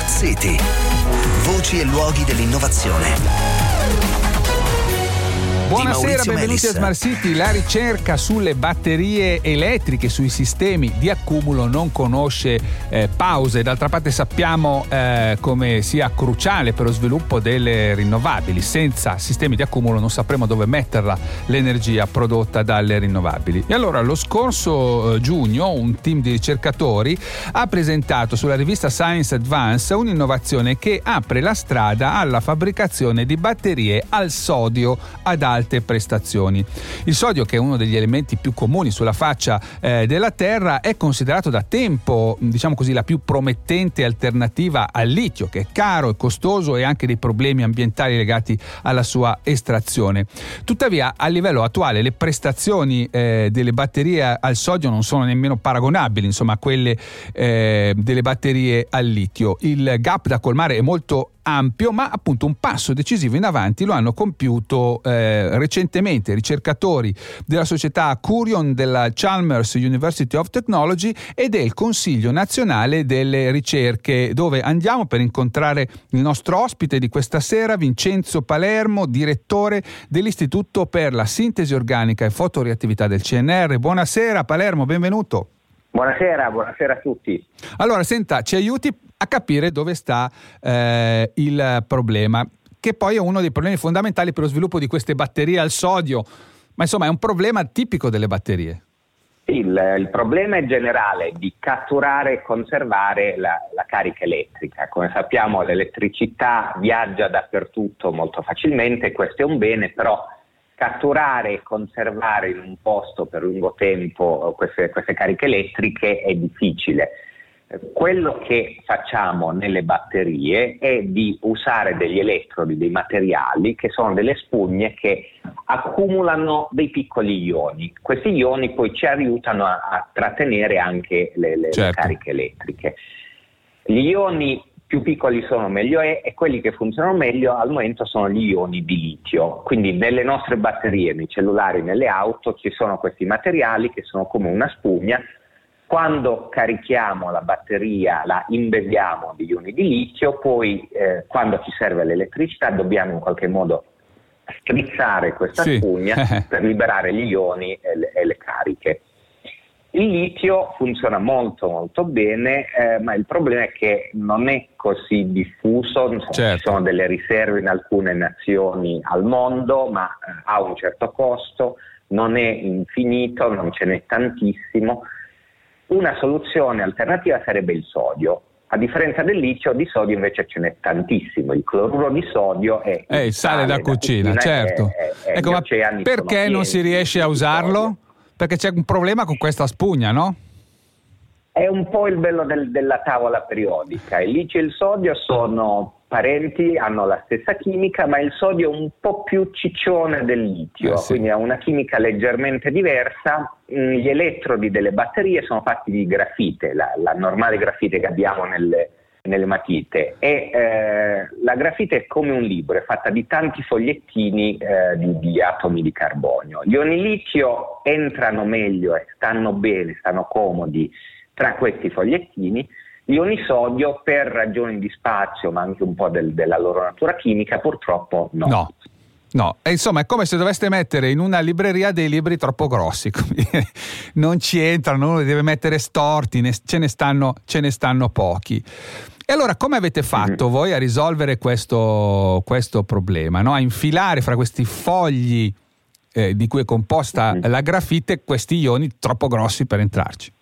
Smart City. Voci e luoghi dell'innovazione. Buonasera, benvenuti a Smart City. La ricerca sulle batterie elettriche, sui sistemi di accumulo non conosce pause. D'altra parte sappiamo come sia cruciale per lo sviluppo delle rinnovabili. Senza sistemi di accumulo non sapremo dove metterla l'energia prodotta dalle rinnovabili. E allora lo scorso giugno un team di ricercatori ha presentato sulla rivista Science Advances un'innovazione che apre la strada alla fabbricazione di batterie al sodio ad alta prestazioni. Il sodio, che è uno degli elementi più comuni sulla faccia della Terra, è considerato da tempo, diciamo così, la più promettente alternativa al litio, che è caro e costoso e anche dei problemi ambientali legati alla sua estrazione. Tuttavia, a livello attuale, le prestazioni delle batterie al sodio non sono nemmeno paragonabili, insomma, a quelle delle batterie al litio. Il gap da colmare è molto ampio, ma appunto un passo decisivo in avanti lo hanno compiuto recentemente ricercatori della società Curion, della Chalmers University of Technology e del Consiglio Nazionale delle Ricerche, dove andiamo per incontrare il nostro ospite di questa sera, Vincenzo Palermo, direttore dell'Istituto per la Sintesi Organica e Fotoreattività del CNR. Buonasera Palermo, benvenuto. Buonasera a tutti. Allora, senta, ci aiuti a capire dove sta il problema, che poi è uno dei problemi fondamentali per lo sviluppo di queste batterie al sodio, ma insomma è un problema tipico delle batterie. Il problema è generale di catturare e conservare la carica elettrica. Come sappiamo, l'elettricità viaggia dappertutto molto facilmente, questo è un bene, però catturare e conservare in un posto per lungo tempo queste cariche elettriche è difficile. Quello che facciamo nelle batterie è di usare degli elettrodi, dei materiali che sono delle spugne che accumulano dei piccoli ioni. Questi ioni poi ci aiutano a trattenere anche le cariche elettriche. Gli ioni più piccoli sono meglio e quelli che funzionano meglio al momento sono gli ioni di litio. Quindi nelle nostre batterie, nei cellulari, nelle auto ci sono questi materiali che sono come una spugna. Quando carichiamo la batteria la imbeviamo di ioni di litio, poi quando ci serve l'elettricità dobbiamo in qualche modo strizzare questa spugna per liberare gli ioni e le cariche. Il litio funziona molto bene, ma il problema è che non è così diffuso, ci sono delle riserve in alcune nazioni al mondo, ma ha un certo costo, non è infinito, non ce n'è tantissimo. Una soluzione alternativa sarebbe il sodio. A differenza del litio, di sodio invece ce n'è tantissimo. Il cloruro di sodio è il sale da cucina, certo. Ecco, ma perché non si riesce a usarlo? Perché c'è un problema con questa spugna, no? È un po' il bello della tavola periodica. Il litio e il sodio sono parenti, hanno la stessa chimica, ma il sodio è un po' più ciccione del litio, quindi ha una chimica leggermente diversa. Gli elettrodi delle batterie sono fatti di grafite, la normale grafite che abbiamo nelle matite, e la grafite è come un libro, è fatta di tanti fogliettini di atomi di carbonio. Gli ioni litio entrano meglio e stanno bene, stanno comodi tra questi fogliettini. Gli ioni sodio, per ragioni di spazio, ma anche un po' della loro natura chimica, purtroppo no. E insomma è come se doveste mettere in una libreria dei libri troppo grossi, non ci entrano, uno li deve mettere storti, ce ne stanno pochi. E allora come avete fatto voi a risolvere questo problema, no? A infilare fra questi fogli di cui è composta la grafite questi ioni troppo grossi per entrarci?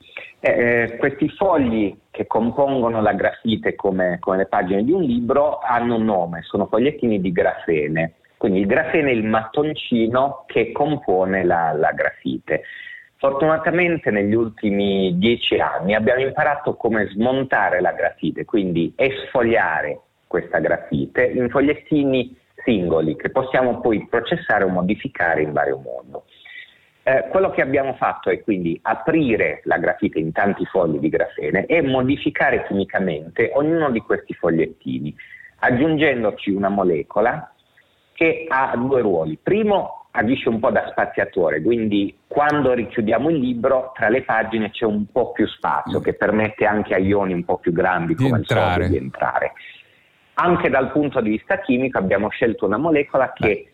Questi fogli che compongono la grafite, come le pagine di un libro, hanno un nome, sono fogliettini di grafene. Quindi il grafene è il mattoncino che compone la grafite. Fortunatamente negli ultimi 10 anni abbiamo imparato come smontare la grafite, quindi esfogliare questa grafite in fogliettini singoli che possiamo poi processare o modificare in vario modo. Quello che abbiamo fatto è quindi aprire la grafite in tanti fogli di grafene e modificare chimicamente ognuno di questi fogliettini, aggiungendoci una molecola che ha due ruoli. Primo, agisce un po' da spaziatore, quindi quando richiudiamo il libro tra le pagine c'è un po' più spazio che permette anche a ioni un po' più grandi come il sodio di entrare. Anche dal punto di vista chimico abbiamo scelto una molecola che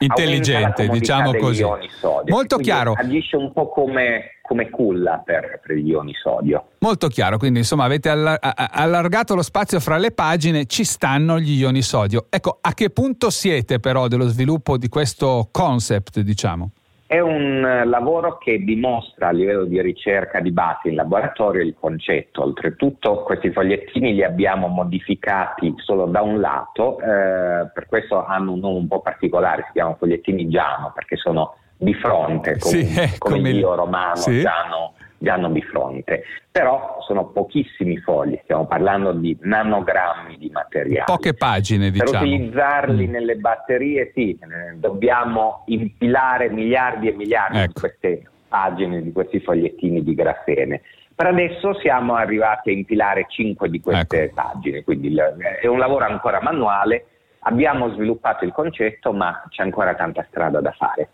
intelligente, diciamo così, ioni sodio, molto chiaro, agisce un po' come culla per gli ioni sodio. Molto chiaro, quindi insomma avete allargato lo spazio fra le pagine, ci stanno gli ioni sodio. Ecco, a che punto siete però dello sviluppo di questo concept, diciamo? È un lavoro che dimostra a livello di ricerca di base in laboratorio il concetto. Oltretutto questi fogliettini li abbiamo modificati solo da un lato, per questo hanno un nome un po' particolare, si chiamano fogliettini Giano, perché sono bifronte, come io romano, sì. Giano bifronte. Però sono pochissimi fogli, stiamo parlando di nanogrammi di materiale. Poche pagine, diciamo. Per utilizzarli nelle batterie, sì, dobbiamo impilare miliardi e miliardi di queste pagine, di questi fogliettini di grafene. Per adesso siamo arrivati a impilare 5 di queste pagine, quindi è un lavoro ancora manuale. Abbiamo sviluppato il concetto, ma c'è ancora tanta strada da fare.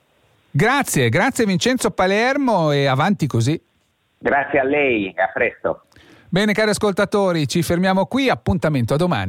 Grazie Vincenzo Palermo e avanti così. Grazie a lei, a presto. Bene cari ascoltatori, ci fermiamo qui, appuntamento a domani.